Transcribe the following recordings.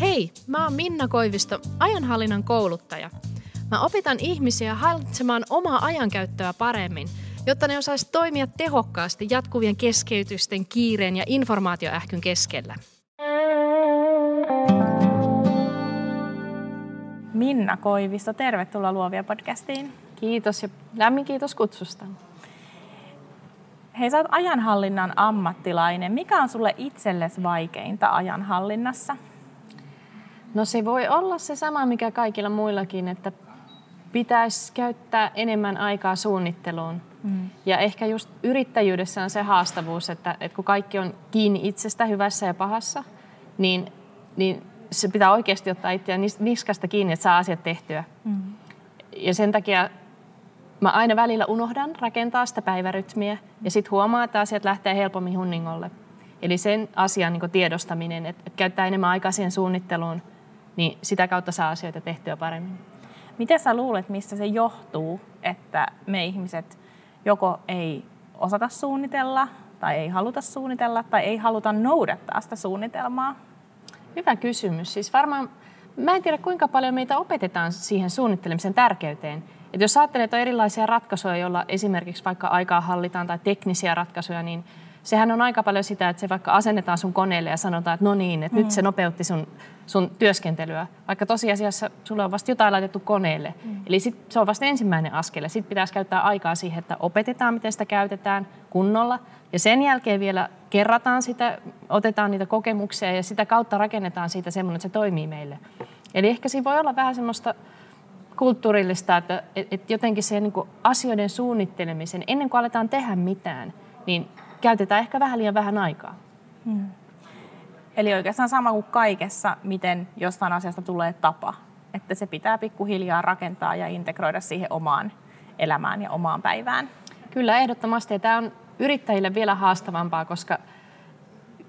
Hei, mä oon Minna Koivisto, ajanhallinnan kouluttaja. Mä opetan ihmisiä hallitsemaan omaa ajankäyttöä paremmin, jotta ne osais toimia tehokkaasti jatkuvien keskeytysten, kiireen ja informaatioähkyn keskellä. Minna Koivisto, tervetuloa Luovia-podcastiin. Kiitos ja lämmin kiitos kutsusta. Hei, sä oot ajanhallinnan ammattilainen. Mikä on sulle itsellesi vaikeinta ajanhallinnassa? No se voi olla se sama, mikä kaikilla muillakin, että pitäisi käyttää enemmän aikaa suunnitteluun. Mm. Ja ehkä just yrittäjyydessä on se haastavuus, että kun kaikki on kiinni itsestä hyvässä ja pahassa, niin se pitää oikeasti ottaa itseään niskasta kiinni, että saa asiat tehtyä. Mm. Ja sen takia mä aina välillä unohdan rakentaa sitä päivärytmiä ja sitten huomaa, että asiat lähtee helpommin hunningolle. Eli sen asian niin kuin tiedostaminen, että käyttää enemmän aikaa siihen suunnitteluun, niin sitä kautta saa asioita tehtyä paremmin. Mitä sä luulet, mistä se johtuu, että me ihmiset joko ei osata suunnitella, tai ei haluta suunnitella, tai ei haluta noudattaa sitä suunnitelmaa? Hyvä kysymys. Siis varmaan, mä en tiedä kuinka paljon meitä opetetaan siihen suunnittelemisen tärkeyteen. Et jos ajattelee, että on erilaisia ratkaisuja, joilla esimerkiksi vaikka aikaa hallitaan tai teknisiä ratkaisuja, niin sehän on aika paljon sitä, että se vaikka asennetaan sun koneelle ja sanotaan, että no niin, että nyt se nopeutti sun työskentelyä. Vaikka tosiasiassa sulla on vasta jotain laitettu koneelle. Eli sit se on vasta ensimmäinen askel. Sitten pitäisi käyttää aikaa siihen, että opetetaan, miten sitä käytetään kunnolla. Ja sen jälkeen vielä kerrataan sitä, otetaan niitä kokemuksia ja sitä kautta rakennetaan siitä semmoinen, että se toimii meille. Eli ehkä siinä voi olla vähän semmoista kulttuurillista, että jotenkin se niin kuin asioiden suunnittelemisen, ennen kuin aletaan tehdä mitään, niin käytetään ehkä vähän liian vähän aikaa. Hmm. Eli oikeastaan sama kuin kaikessa, miten jostain asiasta tulee tapa. Että se pitää pikkuhiljaa rakentaa ja integroida siihen omaan elämään ja omaan päivään. Kyllä, ehdottomasti. Ja tämä on yrittäjille vielä haastavampaa, koska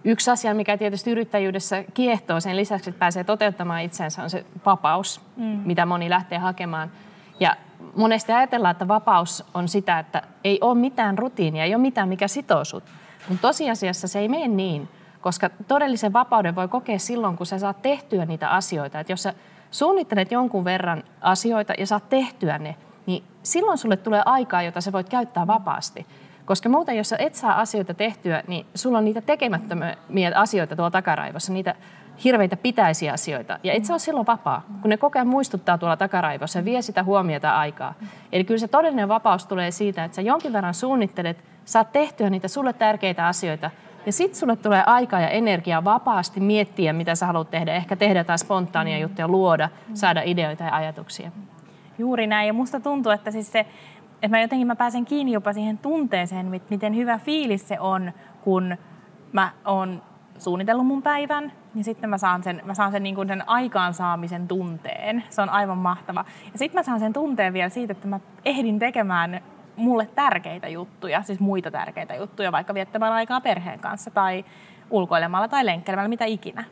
yksi asia, mikä tietysti yrittäjyydessä kiehtoo sen lisäksi, että pääsee toteuttamaan itsensä, on se vapaus, mitä moni lähtee hakemaan. Ja monesti ajatellaan, että vapaus on sitä, että ei ole mitään rutiinia, ei ole mitään, mikä sitoo sut. Mutta tosiasiassa se ei mene niin, koska todellisen vapauden voi kokea silloin, kun sä saat tehtyä niitä asioita. Et jos sä suunnittelet jonkun verran asioita ja saat tehtyä ne, niin silloin sulle tulee aikaa, jota sä voit käyttää vapaasti. Koska muuten, jos sä et saa asioita tehtyä, niin sulla on niitä tekemättömiä asioita tuolla takaraivossa, niitä hirveitä pitäisiä asioita. Ja et sä ole silloin vapaa, kun ne koko ajan muistuttaa tuolla takaraivossa ja vie sitä huomiota aikaa. Eli kyllä se todellinen vapaus tulee siitä, että sä jonkin verran suunnittelet, saat tehtyä niitä sulle tärkeitä asioita. Ja sit sulle tulee aikaa ja energiaa vapaasti miettiä, mitä sä haluat tehdä. Ehkä tehdä jotain spontaania juttuja, luoda, saada ideoita ja ajatuksia. Juuri näin. Ja musta tuntuu, että siis se, että mä pääsen kiinni jopa siihen tunteeseen, että miten hyvä fiilis se on, kun mä oon suunnitellut mun päivän, niin sitten mä saan sen, niin kuin sen aikaansaamisen tunteen. Se on aivan mahtava. Ja sitten mä saan sen tunteen vielä siitä, että mä ehdin tekemään mulle tärkeitä juttuja, siis muita tärkeitä juttuja, vaikka viettämään aikaa perheen kanssa tai ulkoilemalla tai lenkkeilemällä, mitä ikinä.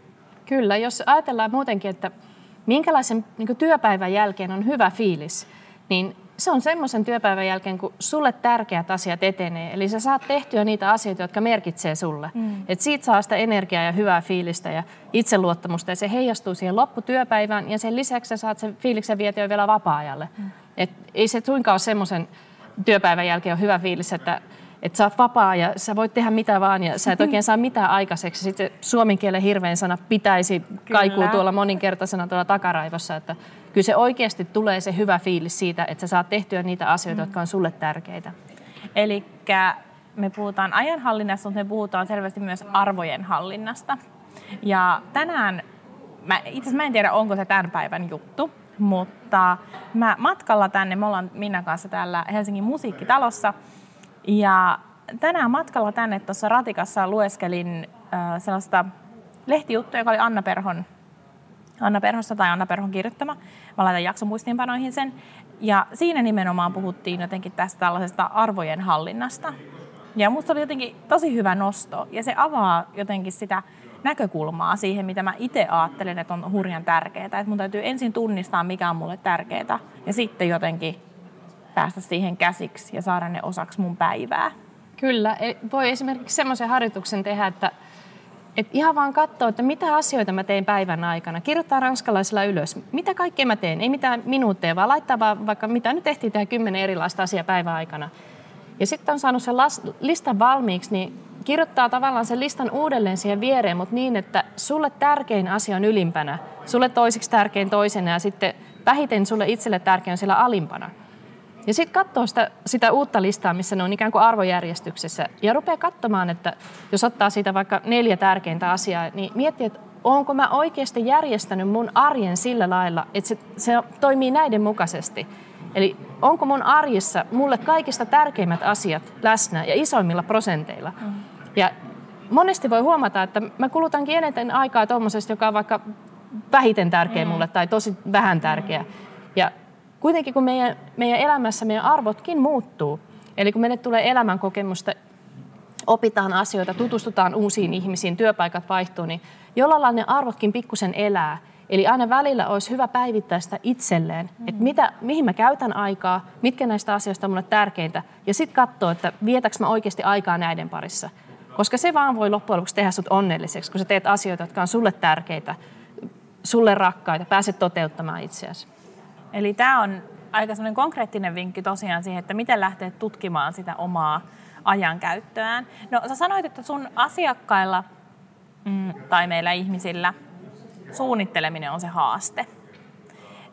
Kyllä, jos ajatellaan muutenkin, että minkälaisen niin kuin työpäivän jälkeen on hyvä fiilis, niin se on semmoisen työpäivän jälkeen, kun sulle tärkeät asiat etenee. Eli sä saat tehtyä niitä asioita, jotka merkitsee sulle. Et siitä saa sitä energiaa ja hyvää fiilistä ja itseluottamusta. Ja se heijastuu siihen lopputyöpäivään. Ja sen lisäksi sä saat sen fiiliksen vietyä vielä vapaa-ajalle. Et ei se suinkaan ole semmoisen työpäivän jälkeen on hyvä fiilis, että sä oot vapaa ja sä voit tehdä mitä vaan. Ja sä et oikein saa mitään aikaiseksi. Sitten suomen kielen hirveän sana pitäisi kaikuu tuolla moninkertaisena tuolla takaraivossa, että kyllä se oikeasti tulee se hyvä fiilis siitä, että sä saat tehtyä niitä asioita, jotka on sulle tärkeitä. Eli me puhutaan ajanhallinnasta, mutta me puhutaan selvästi myös arvojen hallinnasta. Ja tänään, itse asiassa en tiedä onko se tämän päivän juttu, mutta mä matkalla tänne, me ollaan Minnan kanssa täällä Helsingin musiikkitalossa. Ja tänään matkalla tänne tuossa ratikassa lueskelin sellaista lehtijuttua, joka oli Anna Perhon Anna Perhosta tai Anna Perhon kirjoittama. Mä laitan jaksomuistiinpanoihin sen. Ja siinä nimenomaan puhuttiin jotenkin tästä tällaisesta arvojen hallinnasta. Ja musta oli jotenkin tosi hyvä nosto. Ja se avaa jotenkin sitä näkökulmaa siihen, mitä mä itse ajattelen, että on hurjan tärkeää. Että mun täytyy ensin tunnistaa, mikä on mulle tärkeää. Ja sitten jotenkin päästä siihen käsiksi ja saada ne osaksi mun päivää. Kyllä. Voi esimerkiksi semmoisen harjoituksen tehdä, että ihan vaan katsoa, että mitä asioita mä teen päivän aikana. Kirjoittaa ranskalaisella ylös. Mitä kaikkea mä teen? Ei mitään minuutteja, vaan laittaa vaan vaikka mitä nyt tehtiin tehdä 10 erilaista asiaa päivän aikana. Ja sitten on saanut sen listan valmiiksi, niin kirjoittaa tavallaan sen listan uudelleen siihen viereen, mutta niin, että sulle tärkein asia on ylimpänä. Sulle toiseksi tärkein toisena ja sitten vähiten sulle itselle tärkein on siellä alimpana. Ja sitten katsoo sitä uutta listaa, missä ne on ikään kuin arvojärjestyksessä. Ja rupeaa katsomaan, että jos ottaa siitä vaikka 4 tärkeintä asiaa, niin miettii, että oonko mä oikeasti järjestänyt mun arjen sillä lailla, että se toimii näiden mukaisesti. Eli onko mun arjessa mulle kaikista tärkeimmät asiat läsnä ja isoimmilla prosenteilla. Ja monesti voi huomata, että mä kulutankin eniten aikaa tuommoisesta, joka on vaikka vähiten tärkeä mulle tai tosi vähän tärkeä. Ja kuitenkin kun meidän elämässä meidän arvotkin muuttuu, eli kun meille tulee elämänkokemusta, opitaan asioita, tutustutaan uusiin ihmisiin, työpaikat vaihtuu, niin jollain lailla ne arvotkin pikkusen elää. Eli aina välillä olisi hyvä päivittää sitä itselleen, että mihin mä käytän aikaa, mitkä näistä asioista on mulle tärkeintä, ja sitten katsoa, että vietäkö mä oikeasti aikaa näiden parissa. Koska se vaan voi loppujen lopuksi tehdä sut onnelliseksi, kun sä teet asioita, jotka on sulle tärkeitä, sulle rakkaita, pääset toteuttamaan itseäsi. Eli tämä on aika semmoinen konkreettinen vinkki tosiaan siihen, että miten lähtee tutkimaan sitä omaa ajankäyttöään. No sä sanoit, että sun asiakkailla tai meillä ihmisillä suunnitteleminen on se haaste.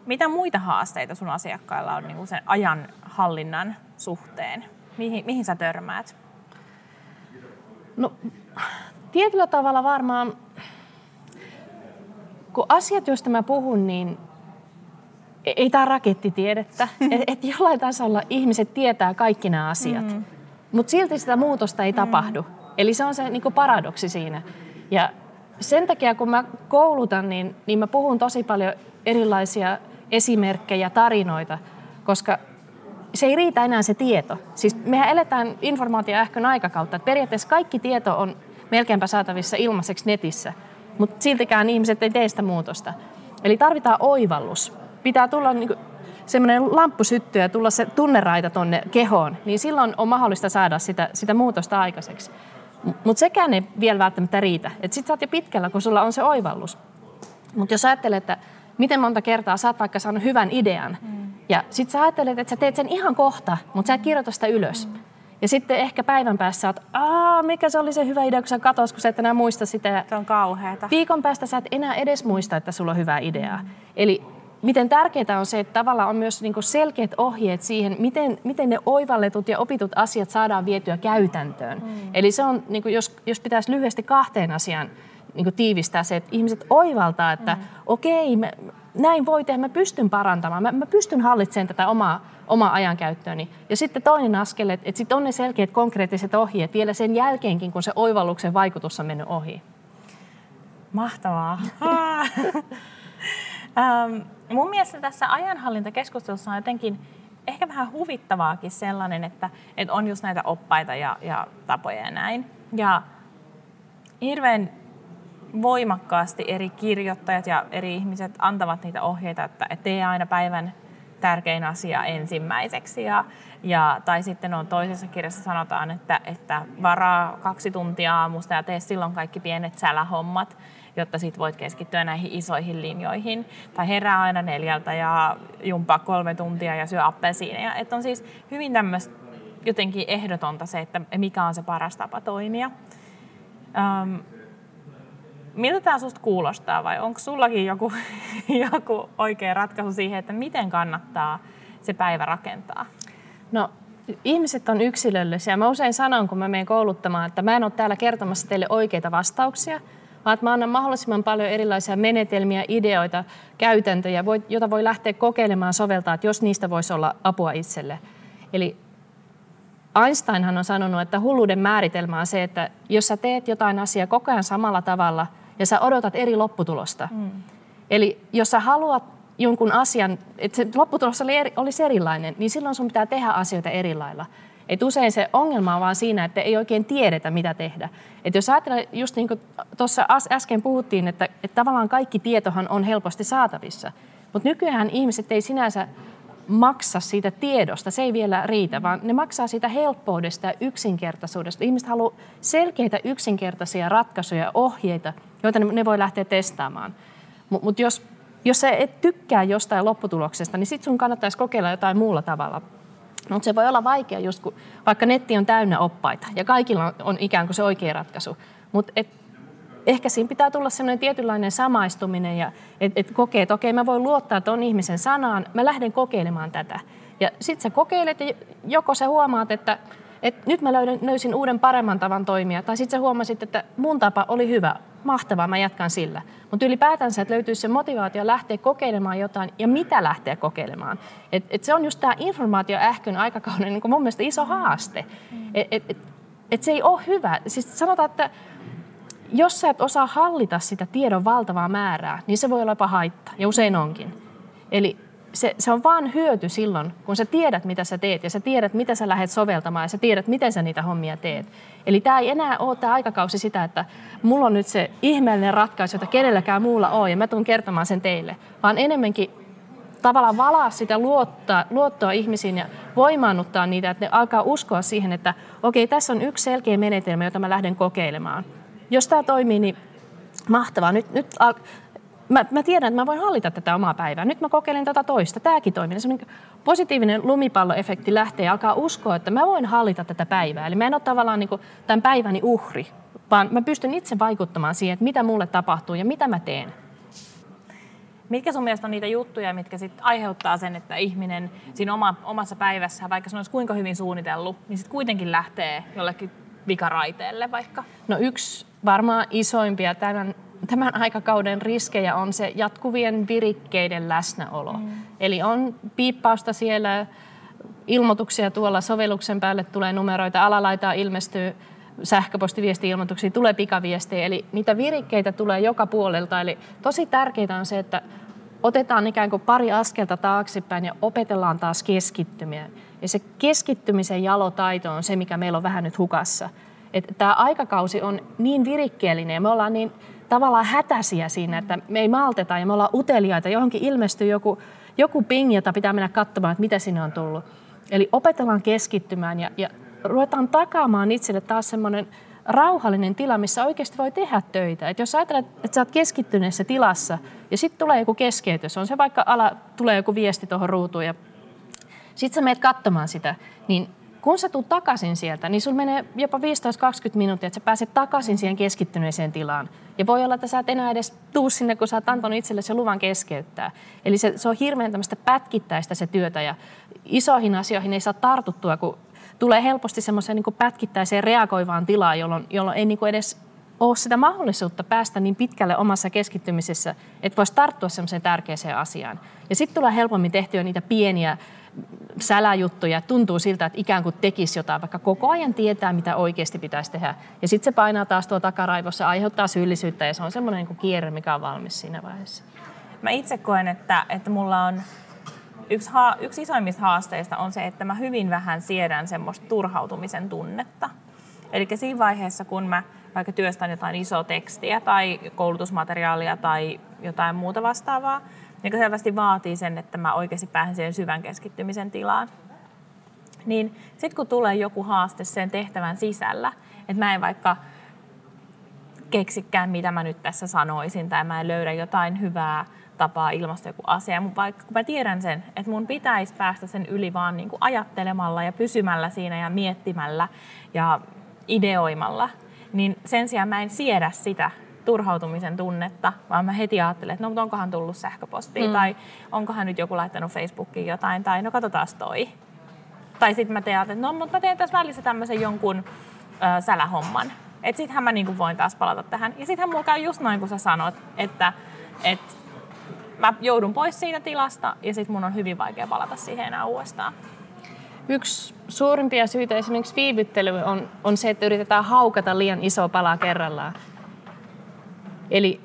Mitä muita haasteita sun asiakkailla on niin kuin sen ajanhallinnan suhteen? Mihin sä törmäät? No tietyllä tavalla varmaan, kun asiat, joista mä puhun, niin ei tämä rakettitiedettä, että jollain tasolla ihmiset tietää kaikki nämä asiat, mutta silti sitä muutosta ei tapahdu. Eli se on se niin kuin paradoksi siinä. Ja sen takia kun mä koulutan, niin mä puhun tosi paljon erilaisia esimerkkejä, tarinoita, koska se ei riitä enää se tieto. Siis mehän eletään informaatioähkön aikakautta, että periaatteessa kaikki tieto on melkeinpä saatavissa ilmaiseksi netissä, mutta siltikään ihmiset ei tee sitä muutosta. Eli tarvitaan oivallus. Pitää tulla niin kuin semmoinen lamppu syttyä ja tulla se tunneraita tuonne kehoon, niin silloin on mahdollista saada sitä muutosta aikaiseksi. Mutta sekään ei vielä välttämättä riitä. Että sit sä oot jo pitkällä, kun sulla on se oivallus. Mutta jos ajattelet, että miten monta kertaa sä oot vaikka saanut hyvän idean, ja sit sä ajattelet, että sä teet sen ihan kohta, mutta sä et kirjoita sitä ylös. Ja sitten ehkä päivän päässä sä oot, mikä se oli se hyvä idea, kun sä katos, kun sä et enää muista sitä. Se on kauheata. Viikon päästä sä et enää edes muista, että sulla on hyvää ideaa. Eli miten tärkeää on se, että tavallaan on myös selkeät ohjeet siihen, miten ne oivalletut ja opitut asiat saadaan vietyä käytäntöön. Eli se on, jos pitäisi lyhyesti 2 asiaan tiivistää se, että ihmiset oivaltaa, että okei, näin voi tehdä, mä pystyn parantamaan, mä pystyn hallitsemaan tätä omaa ajankäyttöäni. Ja sitten toinen askel, että sitten on ne selkeät konkreettiset ohjeet vielä sen jälkeenkin, kun se oivalluksen vaikutus on mennyt ohi. Mahtavaa. Mun mielestä tässä ajanhallintakeskustelussa on jotenkin ehkä vähän huvittavaakin sellainen, että on just näitä oppaita ja tapoja ja näin. Ja hirveän voimakkaasti eri kirjoittajat ja eri ihmiset antavat niitä ohjeita, että tee aina päivän tärkein asia ensimmäiseksi. Tai sitten on toisessa kirjassa sanotaan, että varaa 2 tuntia aamusta ja tee silloin kaikki pienet sälähommat, jotta sit voit keskittyä näihin isoihin linjoihin. Tai herää aina 4 ja jumpaa 3 tuntia ja syö appelsiineja. Että on siis hyvin tämmöistä jotenkin ehdotonta se, että mikä on se paras tapa toimia. Miltä tämä susta kuulostaa vai onko sullakin joku oikea ratkaisu siihen, että miten kannattaa se päivä rakentaa? No ihmiset on yksilöllisiä. Mä usein sanon, kun mä menen kouluttamaan, että mä en ole täällä kertomassa teille oikeita vastauksia, vaan mä annan mahdollisimman paljon erilaisia menetelmiä, ideoita, käytäntöjä, joita voi lähteä kokeilemaan, soveltaa, että jos niistä voisi olla apua itselle. Eli Einsteinhan on sanonut, että hulluuden määritelmä on se, että jos sä teet jotain asiaa koko ajan samalla tavalla ja sä odotat eri lopputulosta, Eli jos sä haluat jonkun asian, että se lopputulos olisi erilainen, niin silloin sun pitää tehdä asioita eri lailla. Et usein se ongelma on vaan siinä, että ei oikein tiedetä, mitä tehdä. Et jos ajatellaan, just niin kuin tuossa äsken puhuttiin, että tavallaan kaikki tietohan on helposti saatavissa. Mutta nykyään ihmiset ei sinänsä maksa siitä tiedosta, se ei vielä riitä, vaan ne maksaa siitä helppoudesta ja yksinkertaisuudesta. Ihmiset haluaa selkeitä, yksinkertaisia ratkaisuja ja ohjeita, joita ne voi lähteä testaamaan. Mutta jos sä et tykkää jostain lopputuloksesta, niin sit sun kannattaisi kokeilla jotain muulla tavalla. Mutta se voi olla vaikea, just kun vaikka netti on täynnä oppaita ja kaikilla on ikään kuin se oikea ratkaisu. Mutta ehkä siinä pitää tulla semmoinen tietynlainen samaistuminen, ja et kokee, että okei, mä voin luottaa tuon ihmisen sanaan, mä lähden kokeilemaan tätä. Ja sit sä kokeilet ja joko sä huomaat, että nyt mä löysin uuden paremman tavan toimia, tai sit sä huomasit, että mun tapa oli hyvä, mahtavaa, mä jatkan sillä. Mutta ylipäätänsä, että löytyisi se motivaatio lähteä kokeilemaan jotain ja mitä lähteä kokeilemaan. Et se on just tämä informaatioähkyn aikakauden niin mun mielestä iso haaste. Et se ei ole hyvä. Siis sanotaan, että jos sä et osaa hallita sitä tiedon valtavaa määrää, niin se voi olla jopa haitta, ja usein onkin. Eli se on vaan hyöty silloin, kun sä tiedät, mitä sä teet, ja sä tiedät, mitä sä lähdet soveltamaan, ja sä tiedät, miten sä niitä hommia teet. Eli tää ei enää ole tää aikakausi sitä, että mulla on nyt se ihmeellinen ratkaisu, jota kenelläkään muulla on, ja mä tuun kertomaan sen teille, vaan enemmänkin tavallaan valaa sitä luottoa ihmisiin ja voimaannuttaa niitä, että ne alkaa uskoa siihen, että okei, tässä on yksi selkeä menetelmä, jota mä lähden kokeilemaan. Jos tämä toimii, niin mahtavaa. Nyt mä tiedän, että mä voin hallita tätä omaa päivää. Nyt mä kokeilen tätä toista. Tämäkin toimii. Sellainen positiivinen lumipalloefekti lähtee ja alkaa uskoa, että mä voin hallita tätä päivää. Eli mä en ole tavallaan niin kuin tämän päiväni uhri, vaan mä pystyn itse vaikuttamaan siihen, että mitä mulle tapahtuu ja mitä mä teen. Mitkä sun mielestä on niitä juttuja, mitkä sit aiheuttaa sen, että ihminen siinä omassa päivässä, vaikka se olisi kuinka hyvin suunnitellut, niin sitten kuitenkin lähtee jollekin vikaraiteelle vaikka? No yksi varmaan isoimpia tämän aikakauden riskejä on se jatkuvien virikkeiden läsnäolo. Eli on piippausta siellä, ilmoituksia tuolla, sovelluksen päälle tulee numeroita, alalaitaa ilmestyy, sähköpostiviesti-ilmoituksia, tulee pikaviestejä. Eli niitä virikkeitä tulee joka puolelta. Eli tosi tärkeää on se, että otetaan ikään kuin pari askelta taaksepäin ja opetellaan taas keskittymään. Ja se keskittymisen jalotaito on se, mikä meillä on vähän nyt hukassa. Että tämä aikakausi on niin virikkeellinen ja me ollaan niin tavallaan hätäisiä siinä, että me ei malteta ja me ollaan uteliaita. Johonkin ilmestyy joku ping, jota pitää mennä katsomaan, että mitä sinne on tullut. Eli opetellaan keskittymään ja ruvetaan takaamaan itselle taas semmoinen rauhallinen tila, missä oikeasti voi tehdä töitä. Et jos ajatellaan, että sä oot keskittyneessä tilassa ja sitten tulee joku keskeytys, on se vaikka tulee joku viesti tuohon ruutuun ja sitten sä menet katsomaan sitä, niin kun sä tulet takaisin sieltä, niin sulla menee jopa 15-20 minuuttia, että sä pääset takaisin siihen keskittyneeseen tilaan. Ja voi olla, että sä et enää edes tuu sinne, kun sä oot antanut itsellesi luvan keskeyttää. Eli se on hirveän tämmöistä pätkittäistä se työtä ja isoihin asioihin ei saa tartuttua, kun tulee helposti semmoiseen niin kuin pätkittäiseen reagoivaan tilaan, jolloin ei niin kuin edes ole sitä mahdollisuutta päästä niin pitkälle omassa keskittymisessä, että voisi tarttua semmoiseen tärkeäseen asiaan. Ja sitten tulee helpommin tehtyä niitä pieniä säläjuttuja, tuntuu siltä, että ikään kuin tekisi jotain, vaikka koko ajan tietää, mitä oikeasti pitäisi tehdä. Ja sitten se painaa taas tuo takaraivossa, aiheuttaa syyllisyyttä ja se on semmoinen niin kuin kierre, mikä on valmis siinä vaiheessa. Mä itse koen, että mulla on yksi isoimmista haasteista on se, että mä hyvin vähän siedän semmoista turhautumisen tunnetta. Eli siinä vaiheessa, kun mä vaikka työstän jotain isoa tekstiä tai koulutusmateriaalia tai jotain muuta vastaavaa, joka selvästi vaatii sen, että mä oikeasti pääsen siihen syvän keskittymisen tilaan. Niin sitten kun tulee joku haaste sen tehtävän sisällä, että mä en vaikka keksikään, mitä mä nyt tässä sanoisin, tai mä en löydä jotain hyvää tapaa ilmaista joku asia, mutta vaikka kun mä tiedän sen, että mun pitäisi päästä sen yli vaan niin kuin ajattelemalla ja pysymällä siinä ja miettimällä ja ideoimalla, niin sen sijaan mä en siedä sitä turhautumisen tunnetta, vaan mä heti ajattelen, että no mutta onkohan tullut sähköpostia tai onkohan nyt joku laittanut Facebookiin jotain tai no katsotaas toi. Tai sitten mä ajattelen, että no mutta mä teen tässä välissä tämmöisen jonkun sälähomman. Että sittenhän mä niin kuin voin taas palata tähän. Ja sittenhän mulla käy just noin, kun sä sanot, että mä joudun pois siitä tilasta ja sitten mun on hyvin vaikea palata siihen enää uudestaan. Yksi suurimpia syitä esimerkiksi viivyttelyyn on se, että yritetään haukata liian isoa palaa kerrallaan. Eli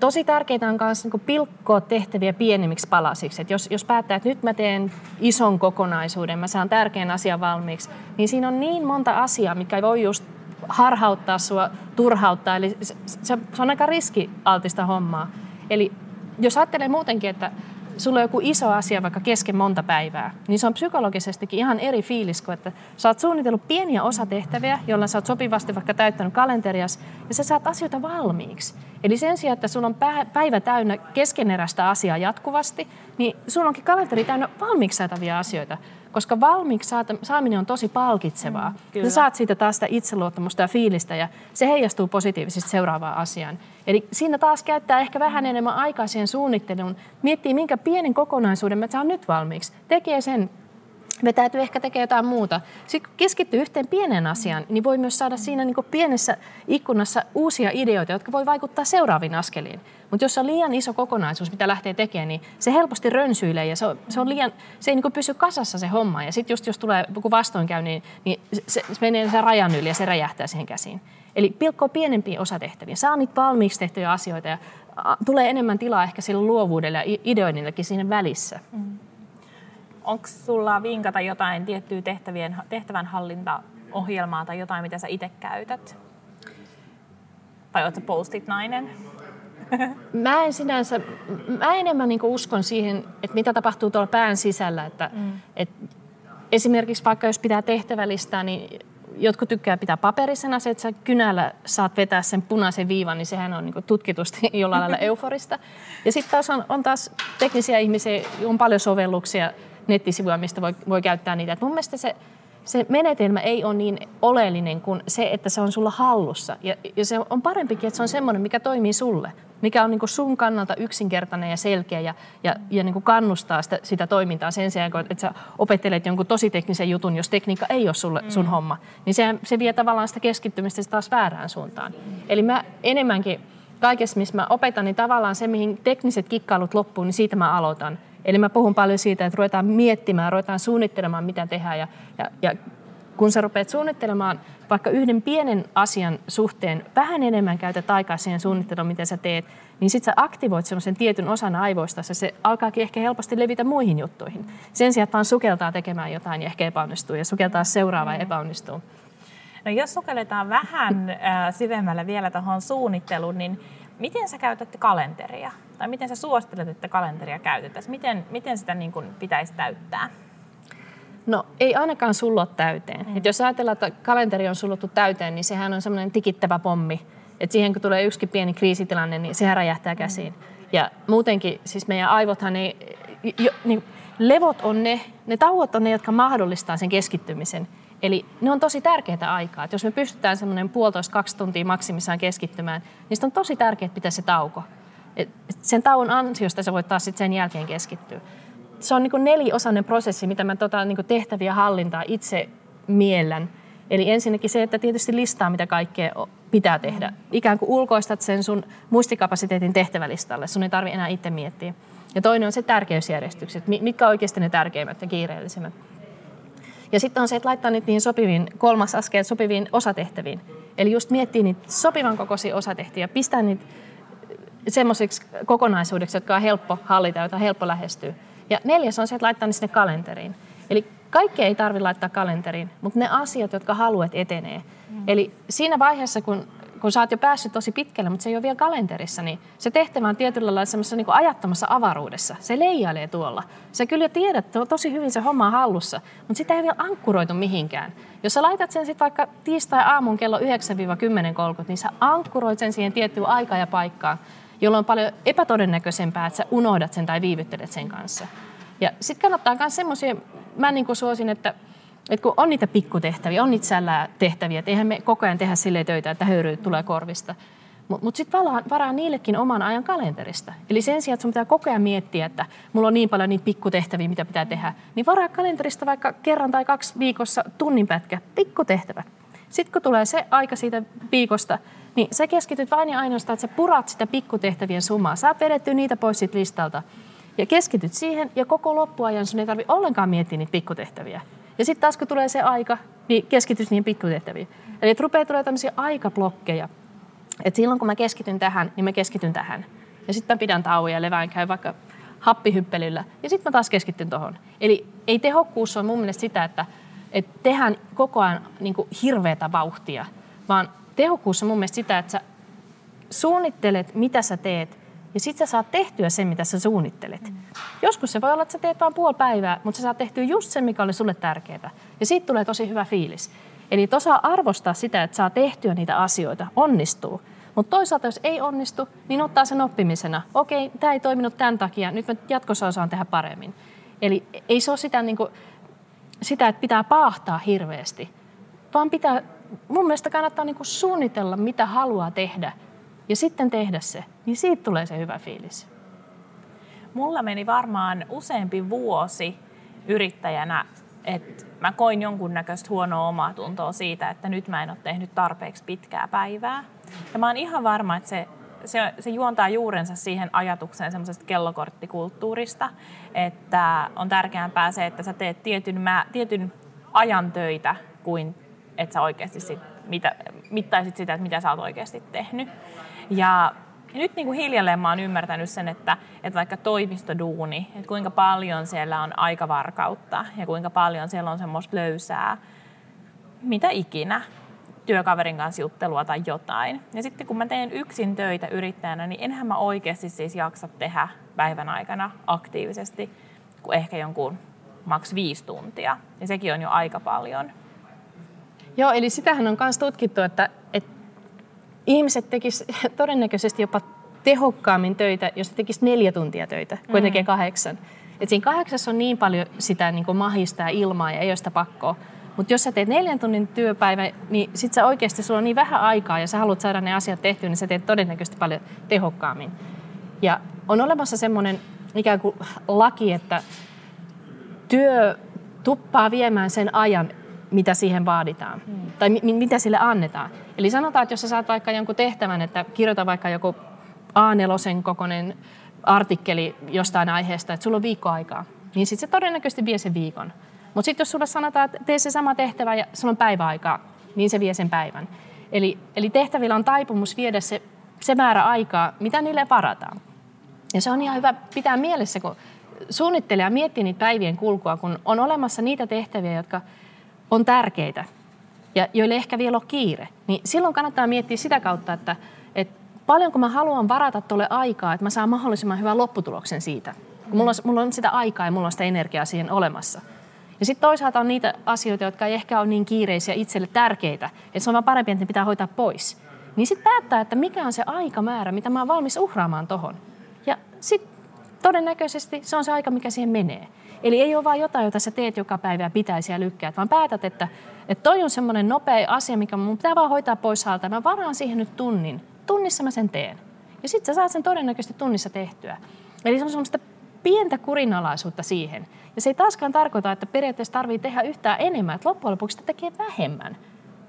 Tosi tärkeää on myös pilkkoa tehtäviä pienemmiksi palasiksi. Et jos päättää, että nyt mä teen ison kokonaisuuden, mä saan tärkeän asian valmiiksi, niin siinä on niin monta asiaa, mikä voi just harhauttaa sua, turhauttaa. Eli se on aika riskialtista hommaa. Eli jos ajattelee muutenkin, että sulla on joku iso asia vaikka kesken monta päivää, niin se on psykologisestikin ihan eri fiilis kuin, että sä oot suunnitellut pieniä osatehtäviä, joilla sä oot sopivasti vaikka täyttänyt kalenterias, ja sä saat asioita valmiiksi. Eli sen sijaan, että sulla on päivä täynnä keskeneräistä asiaa jatkuvasti, niin sulla onkin kalenteri täynnä valmiiksi saatavia asioita, koska valmiiksi saaminen on tosi palkitsevaa. Sä saat siitä taas sitä itseluottamusta ja fiilistä, ja se heijastuu positiivisesti seuraavaan asiaan. Eli siinä taas käyttää ehkä vähän enemmän aikaa siihen suunnitteluun, miettii minkä pienen kokonaisuuden mä saan nyt valmiiksi, tekee sen, vetäytyy ehkä tekee jotain muuta. Sitten kun keskittyy yhteen pienen asiaan, niin voi myös saada siinä niin kuin pienessä ikkunassa uusia ideoita, jotka voi vaikuttaa seuraaviin askeliin. Mutta jos on liian iso kokonaisuus, mitä lähtee tekemään, niin se helposti rönsyilee ja se ei niin kuin pysy kasassa se homma. Ja sitten just jos tulee joku vastoinkäynti, niin se menee sen rajan yli ja se räjähtää siihen käsiin. Eli pilkkoa pienempiä osatehtäviä, saa niitä valmiiksi tehtyjä asioita ja tulee enemmän tilaa ehkä sille luovuudelle ja ideoinnillekin siinä välissä. Mm. Onko sulla vinkata jotain tiettyä tehtävänhallintaohjelmaa tai jotain, mitä sä itse käytät? Tai ootko sä post-it-nainen? Mä enemmän niinku uskon siihen, että mitä tapahtuu tuolla pään sisällä. Että, esimerkiksi vaikka jos pitää tehtävälistää, niin jotkut tykkää pitää paperisena se, että sä kynällä saat vetää sen punaisen viivan, niin sehän on niinku tutkitusti jollain lailla euforista. Ja sitten taas on taas teknisiä ihmisiä, on paljon sovelluksia, nettisivuja, mistä voi käyttää niitä. Et mun mielestä se menetelmä ei ole niin oleellinen kuin se, että se on sulla hallussa. Ja se on parempikin, että se on semmoinen, mikä toimii sulle, mikä on niinku sun kannalta yksinkertainen ja selkeä ja niinku kannustaa sitä toimintaa sen sijaan, että sä opettelet jonkun tosi teknisen jutun, jos tekniikka ei ole sulle, sun homma. Niin se vie tavallaan sitä keskittymistä taas väärään suuntaan. Eli mä enemmänkin kaikessa, missä mä opetan, niin tavallaan se, mihin tekniset kikkailut loppuu, niin siitä mä aloitan. Eli mä puhun paljon siitä, että ruvetaan miettimään, ruvetaan suunnittelemaan, mitä tehdään. Ja kun sä rupeat suunnittelemaan vaikka yhden pienen asian suhteen, vähän enemmän käytät aikaa siihen suunnitteluun, mitä sä teet, niin sit sä aktivoit semmoisen tietyn osan aivoista, ja se alkaakin ehkä helposti levitä muihin juttuihin. Sen sijaan, että vaan sukeltaa tekemään jotain ja ehkä epäonnistuu, ja sukeltaa seuraavaan epäonnistuu. No jos sukelletaan vähän syvemmälle vielä tuohon suunnitteluun, niin miten sä käytätte kalenteria? Tai miten sä suosittelet, että kalenteria käytettäisiin? Miten sitä niin kuin pitäisi täyttää? No ei ainakaan sullo täyteen. Et jos ajatellaan, että kalenteri on sullottu täyteen, niin sehän on semmoinen tikittävä pommi. Et siihen kun tulee yksikin pieni kriisitilanne, niin sehän räjähtää käsiin. Ja muutenkin, siis meidän aivothan ei... niin levot on ne tauot on ne, jotka mahdollistaa sen keskittymisen. Eli ne on tosi tärkeää aikaa. Että jos me pystytään semmoinen 1,5-2 tuntia maksimissaan keskittymään, niin on tosi tärkeää pitää se tauko. Et sen tauon ansiosta sä voit taas sit sen jälkeen keskittyä. Se on niinku neliosainen prosessi, mitä mä niinku tehtäviä hallintaa itse miellän. Eli ensinnäkin se, että tietysti listaa, mitä kaikkea pitää tehdä. Ikään kuin ulkoistat sen sun muistikapasiteetin tehtävälistalle. Sun ei tarvitse enää itse miettiä. Ja toinen on se tärkeysjärjestykset. Mitkä on oikeasti ne tärkeimmät ja kiireellisimmät. Ja sitten on se, että laittaa niitä niihin sopiviin, kolmas askel sopiviin osatehtäviin. Eli just miettii niitä sopivan kokoisia osatehtäviä, pistää niitä semmoisiksi kokonaisuudeksi, jotka on helppo hallita, joita on helppo lähestyä. Ja neljäs on se, että laittaa ne sinne kalenteriin. Eli kaikkea ei tarvitse laittaa kalenteriin, mutta ne asiat, jotka haluat, etenee. Eli siinä vaiheessa, kun sä oot jo päässyt tosi pitkälle, mutta se ei ole vielä kalenterissa, niin se tehtävä on tietyllä lailla semmoisessa niin kuin ajattomassa avaruudessa. Se leijailee tuolla. Sä kyllä tiedät, että on tosi hyvin se homma hallussa, mutta sitä ei ole vielä ankkuroitu mihinkään. Jos sä laitat sen sitten vaikka tiistai-aamun kello 9-10.30, niin sä ankkuroit sen siihen tiettyyn aikaan ja paikkaan, jolloin on paljon epätodennäköisempää, että sä unohdat sen tai viivyttelet sen kanssa. Ja sitten kannattaa myös semmoisia, mä niin kuin suosin, että kun on niitä pikkutehtäviä, on niitä sällää tehtäviä, että eihän me koko ajan tehdä silleen töitä, että höyryt tulee korvista. Mutta sitten varaa niillekin oman ajan kalenterista. Eli sen sijaan, että sun pitää koko ajan miettiä, että mulla on niin paljon niitä pikkutehtäviä, mitä pitää tehdä, niin varaa kalenterista vaikka kerran tai 2 viikossa tunnin pätkä, pikkutehtävä. Sitten kun tulee se aika siitä viikosta, niin sä keskityt vain ja ainoastaan, että sä purat sitä pikkutehtävien summaa. Sä oot vedetty niitä pois siitä listalta ja keskityt siihen ja koko loppuajan sun ei tarvitse ollenkaan miettiä niitä pikkutehtäviä. Ja sitten taas kun tulee se aika, niin keskityt niihin pikkutehtäviin. Eli rupeaa tulemaan tämmöisiä aikablokkeja. Et silloin kun mä keskityn tähän, niin mä keskityn tähän. ja sitten mä pidän tauon ja levään, käyn vaikka happihyppelyllä ja sitten mä taas keskittyn tuohon. Eli ei tehokkuus on mun mielestä sitä, että tehdään koko ajan niin kuin hirveätä vauhtia, vaan tehokkuus on mun mielestä sitä, että sä suunnittelet, mitä sä teet, ja sit sä saat tehtyä sen, mitä sä suunnittelet. Mm. Joskus se voi olla, että sä teet vaan puoli päivää, mutta sä saat tehtyä just sen, mikä oli sulle tärkeää. Ja siitä tulee tosi hyvä fiilis. Eli osaa arvostaa sitä, että saa tehtyä niitä asioita, onnistuu. Mutta toisaalta, jos ei onnistu, niin ottaa sen oppimisena. Okei, tämä ei toiminut tämän takia, nyt mä jatkossa osaan tehdä paremmin. Eli ei se ole sitä, niin kuin, sitä että pitää paahtaa hirveästi, vaan pitää, mun mielestä kannattaa niin kuin suunnitella, mitä haluaa tehdä. Ja sitten tehdä se, niin siitä tulee se hyvä fiilis. Mulla meni varmaan useampi vuosi yrittäjänä, että mä koin jonkunnäköistä huonoa omaatuntoa siitä, että nyt mä en ole tehnyt tarpeeksi pitkää päivää. Ja mä oon ihan varma, että se juontaa juurensa siihen ajatukseen semmoisesta kellokorttikulttuurista, että on tärkeämpää se, että sä teet tietyn ajan töitä kuin että sä oikeasti mittaisit sitä, että mitä sä oot oikeasti tehnyt. Ja nyt niin kuin hiljalleen mä oon ymmärtänyt sen, että vaikka toimistoduuni, että kuinka paljon siellä on aikavarkautta ja kuinka paljon siellä on semmoista löysää, mitä ikinä, työkaverin kanssa juttelua tai jotain. Ja sitten kun mä teen yksin töitä yrittäjänä, niin enhän mä oikeasti siis jaksa tehdä päivän aikana aktiivisesti kuin ehkä jonkun maks 5 tuntia. Ja sekin on jo aika paljon. Joo, eli sitähän on myös tutkittu, että ihmiset tekisivät todennäköisesti jopa tehokkaammin töitä, jos tekisivät 4 tuntia töitä, kun tekee 8. Et siinä 8 on niin paljon sitä niin kuin mahista ja ilmaa ja ei ole sitä pakkoa. Mutta jos sä teet 4 tunnin työpäivän, niin sit sä oikeasti, sulla on niin vähän aikaa ja sä haluat saada ne asiat tehtyä, niin sä teet todennäköisesti paljon tehokkaammin. Ja on olemassa semmoinen ikään kuin laki, että työ tuppaa viemään sen ajan, mitä siihen vaaditaan tai mitä sille annetaan. Eli sanotaan, että jos sä saat vaikka jonkun tehtävän, että kirjoita vaikka joku A4 kokoinen artikkeli jostain aiheesta, että sulla on viikko aikaa, niin sitten se todennäköisesti vie sen viikon. Mutta sitten jos sulle sanotaan, että tee se sama tehtävä ja sulla on päiväaikaa, niin se vie sen päivän. Eli tehtävillä on taipumus viedä se määrä aikaa, mitä niille varataan. Ja se on ihan hyvä pitää mielessä, kun suunnittelija miettii niitä päivien kulkua, kun on olemassa niitä tehtäviä, jotka on tärkeitä ja joille ehkä vielä on kiire, niin silloin kannattaa miettiä sitä kautta, että paljonko mä haluan varata tuolle aikaa, että mä saan mahdollisimman hyvän lopputuloksen siitä. Kun mulla on sitä aikaa ja mulla on sitä energiaa siihen olemassa. Ja sitten toisaalta on niitä asioita, jotka ei ehkä ole niin kiireisiä itselle tärkeitä, että se on vaan parempi, että ne pitää hoitaa pois. Niin sitten päättää, että mikä on se aikamäärä, mitä mä oon valmis uhraamaan tohon. Ja sitten todennäköisesti se on se aika, mikä siihen menee. Eli ei ole vaan jotain, jota sä teet joka päivä ja pitäisi ja lykkäät, vaan päätät, että toi on semmoinen nopea asia, mikä mun pitää vaan hoitaa pois alta. Mä varaan siihen nyt tunnin. Tunnissa mä sen teen. Ja sit sä saat sen todennäköisesti tunnissa tehtyä. Eli se on semmoista pientä kurinalaisuutta siihen. Ja se ei taaskaan tarkoita, että periaatteessa tarvii tehdä yhtään enemmän. Että loppujen lopuksi sitä tekee vähemmän.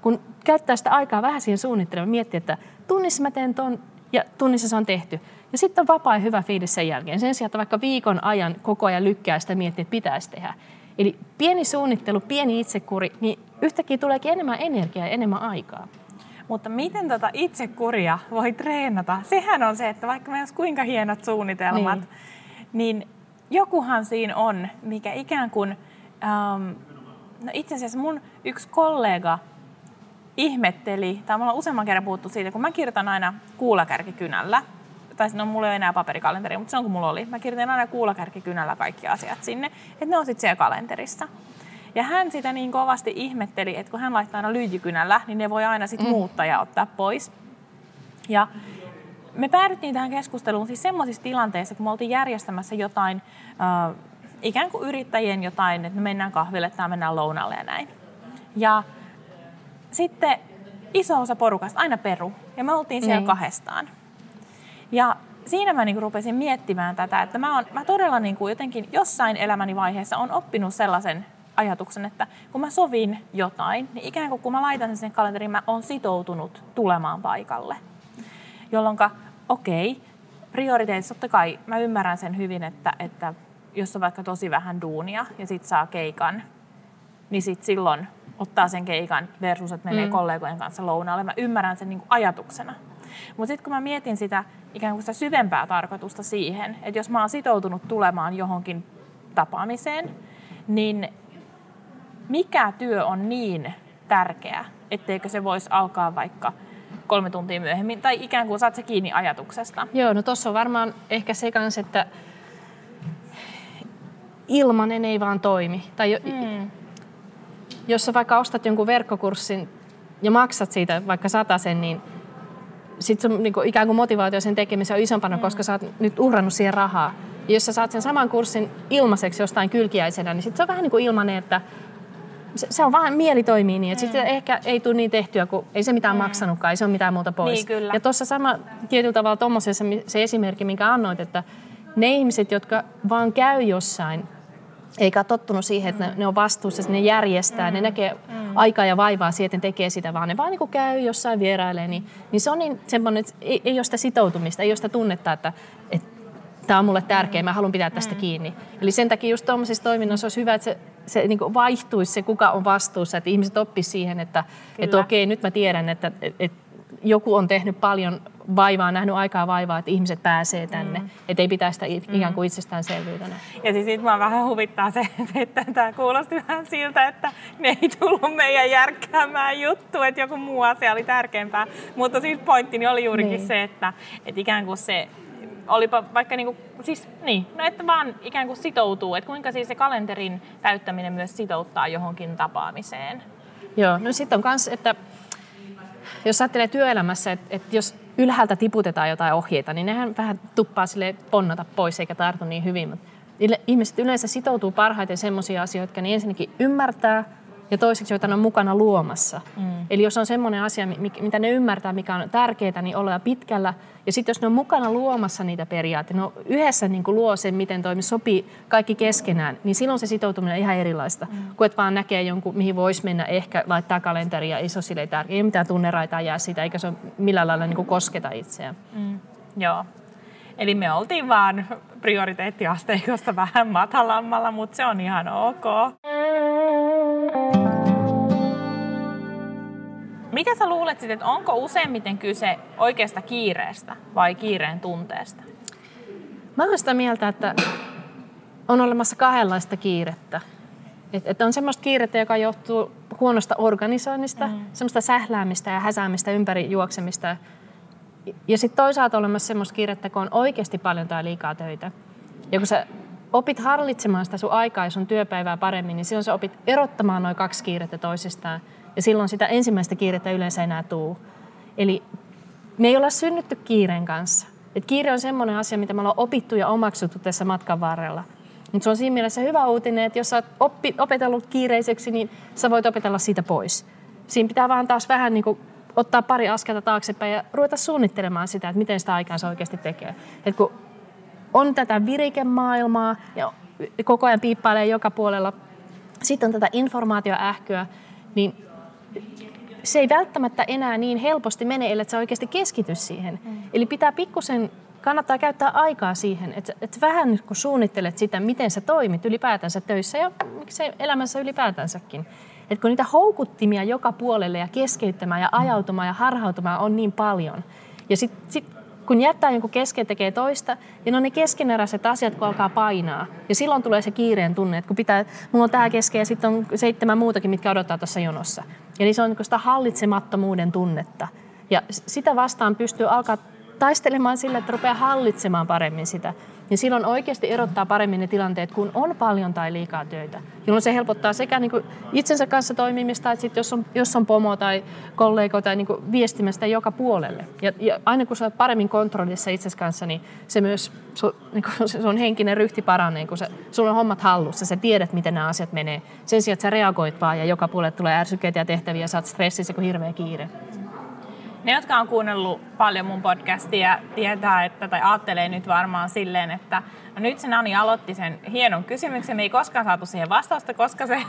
Kun käyttää sitä aikaa vähän siihen suunnittelemaan, miettii, että tunnissa mä teen ton ja tunnissa se on tehty. Ja sitten on vapaa ja hyvä fiilis sen jälkeen. Sen sijaan, että vaikka viikon ajan koko ajan lykkää sitä miettiä, että pitäisi tehdä. Eli pieni suunnittelu, pieni itsekuri, niin yhtäkkiä tuleekin enemmän energiaa ja enemmän aikaa. Mutta miten tota itsekuria voi treenata? Sehän on se, että vaikka meillä olisi kuinka hienot suunnitelmat, niin jokuhan siinä on, mikä ikään kuin... No itse asiassa mun yksi kollega ihmetteli, tai me ollaan useamman kerran puhuttu siitä, kun mä kirjoitan aina kuulakärkikynällä. Tai no, mulla ei ole enää paperikalenteri, mutta silloin kun mulla oli, mä kirjoitin aina kuulakärkikynällä kaikki asiat sinne, että ne on sitten siellä kalenterissa. Ja hän sitä niin kovasti ihmetteli, että kun hän laittaa aina lyijykynällä, niin ne voi aina sitten muuttaa ja ottaa pois. Ja me päädyttiin tähän keskusteluun siis semmoisissa tilanteissa, kun me oltiin järjestämässä jotain, ikään kuin yrittäjien jotain, että me mennään kahville tai mennään lounalle ja näin. Ja sitten iso osa porukasta aina peru, ja me oltiin siellä kahdestaan. Ja siinä mä niinku rupesin miettimään tätä, että mä todella niinku jotenkin jossain elämäni vaiheessa on oppinut sellaisen ajatuksen, että kun mä sovin jotain, niin ikään kuin kun mä laitan sen sinne kalenteriin, mä oon sitoutunut tulemaan paikalle. Jolloin okei, prioriteetit, totta kai mä ymmärrän sen hyvin, että jos on vaikka tosi vähän duunia ja sit saa keikan, niin sit silloin ottaa sen keikan versus, että menee kollegojen kanssa lounaalle. Mä ymmärrän sen niinku ajatuksena. Mutta sitten kun mä mietin sitä ikään kuin sitä syvempää tarkoitusta siihen, että jos mä oon sitoutunut tulemaan johonkin tapaamiseen, niin mikä työ on niin tärkeä, etteikö se voisi alkaa vaikka 3 tuntia myöhemmin, tai ikään kuin saat se kiinni ajatuksesta. Joo, no tuossa on varmaan ehkä se kanssa, että ilmanen ei vaan toimi. Tai jos sä vaikka ostat jonkun verkkokurssin ja maksat siitä vaikka 100 €, niin sitten sun niinku ikään kuin motivaatio sen tekemiseen on isompana, koska sä oot nyt uhrannut siihen rahaa. Ja jos sä saat sen saman kurssin ilmaiseksi jostain kylkiäisenä, niin sitten se on vähän niin kuin ilmanen, että se on vaan, mieli toimii niin, että sitten ehkä ei tule niin tehtyä, kun ei se mitään maksanutkaan, ei se ole mitään muuta pois. Niin, ja tuossa sama tietyllä tavalla tuommoisessa se esimerkki, minkä annoit, että ne ihmiset, jotka vaan käy jossain, eikä ole tottunut siihen, että ne on vastuussa, että ne järjestää, ne näkee aikaa ja vaivaa siihen, että ne tekee sitä, vaan ne vaan niin kuin käy jossain, vierailee, niin se on niin semmoinen, että ei ole sitä sitoutumista, ei ole sitä tunnetta, että tämä on mulle tärkeä, mä haluan pitää tästä kiinni. Eli sen takia just tuommoisessa toiminnassa olisi hyvä, että se niin kuin vaihtuisi se, kuka on vastuussa, että ihmiset oppisivat siihen, että okei, nyt mä tiedän, että joku on tehnyt paljon vaivaa, nähnyt aikaa vaivaa, että ihmiset pääsee tänne, että ei pitää sitä ikään kuin itsestäänselvyytenä. Ja siis mä vähän huvittaa se, että tämä kuulosti vähän siltä, että ne ei tullut meidän järkkäämään juttu, että joku muu asia oli tärkeämpää, mutta siis pointtini oli juurikin se, että ikään kuin se olipa vaikka niinku, siis niin, no että vaan ikään kuin sitoutuu, että kuinka siis se kalenterin täyttäminen myös sitouttaa johonkin tapaamiseen. Joo, no sitten on kans, että jos ajattelee työelämässä, että jos ylhäältä tiputetaan jotain ohjeita, niin nehän vähän tuppaa sille ponnata pois eikä tartu niin hyvin. Mutta ihmiset yleensä sitoutuu parhaiten semmoisia asioita, jotka ne ensinnäkin ymmärtää ja toiseksi joita ne on mukana luomassa. Eli jos on semmoinen asia, mitä ne ymmärtää, mikä on tärkeää, niin ollaan pitkällä. Ja sitten jos ne on mukana luomassa niitä periaatteita, no yhdessä niin kuin luo sen, miten toimi, sopii kaikki keskenään, niin silloin se sitoutuminen on ihan erilaista. Kun et vaan näkee jonkun, mihin voisi mennä, ehkä laittaa kalenteria, ei se ole silleen tärkeä, ei mitään tunneraitaa jää siitä, eikä se ole millään lailla niin kuin kosketa itseään. Joo. Eli me oltiin vaan prioriteettiasteikossa vähän matalammalla, mutta se on ihan ok. Mitä sä luulet sitten, että onko useimmiten kyse oikeasta kiireestä vai kiireen tunteesta? Mä olen sitä mieltä, että on olemassa kahdenlaista kiirettä. Että on semmoista kiirettä, joka johtuu huonosta organisoinnista, semmoista sähläämistä ja häsäämistä, ympäri juoksemista. Ja sitten toisaalta on olemassa semmoista kiirettä, kun on oikeasti paljon tai liikaa töitä. Ja kun sä opit hallitsemaan sitä sun aikaa ja sun työpäivää paremmin, niin silloin sä opit erottamaan noin kaksi kiirettä toisistaan. Ja silloin sitä ensimmäistä kiirettä yleensä enää tule. Eli me ei olla synnytty kiireen kanssa. Et kiire on semmoinen asia, mitä me ollaan opittu ja omaksuttu tässä matkan varrella. Mutta se on siinä mielessä hyvä uutinen, että jos sä oot opetellut kiireiseksi, niin sä voit opetella siitä pois. Siinä pitää vaan taas vähän niin kuin ottaa pari askelta taaksepäin ja ruveta suunnittelemaan sitä, että miten sitä aikaansa oikeasti tekee. Et kun on tätä virikemaailmaa ja koko ajan piippailee joka puolella, sitten on tätä informaatioähkyä, niin se ei välttämättä enää niin helposti mene, ellei sä oikeasti keskity siihen. Eli pitää pikkusen, kannattaa käyttää aikaa siihen, että vähän kun suunnittelet sitä, miten sä toimit ylipäätänsä töissä ja miksei elämässä ylipäätänsäkin. Että kun niitä houkuttimia joka puolelle ja keskeyttämään ja ajautumaan ja harhautumaan on niin paljon. Ja sit kun jättää jonkun kesken, tekee toista, niin on ne keskeneräiset asiat, kun alkaa painaa. Ja silloin tulee se kiireen tunne, että kun pitää, mulla on tää kesken ja sitten on 7 muutakin, mitkä odottaa tuossa jonossa. Eli se on sitä hallitsemattomuuden tunnetta. Ja sitä vastaan pystyy alkaa taistelemaan sillä, että rupeaa hallitsemaan paremmin sitä. Ja silloin oikeasti erottaa paremmin ne tilanteet, kun on paljon tai liikaa töitä. Jolloin se helpottaa sekä niin kuin itsensä kanssa toimimista, että sit jos on pomo tai kollegoita tai niin kuin viestimästä joka puolelle. Ja aina kun sä olet paremmin kontrollissa itsesi kanssa, niin se myös sun henkinen ryhti paranee, kun sulla on hommat hallussa. Sä tiedät, miten nämä asiat menee. Sen sijaan, että sä reagoit vaan ja joka puolelle tulee ärsykkeitä ja tehtäviä ja sä oot stressissä, kun hirveä kiire. Ne, jotka on kuunnellut paljon mun podcastia, tietää, että, tai ajattelee nyt varmaan silleen, että no nyt se Nani aloitti sen hienon kysymyksen. Me ei koskaan saatu siihen vastausta, koska se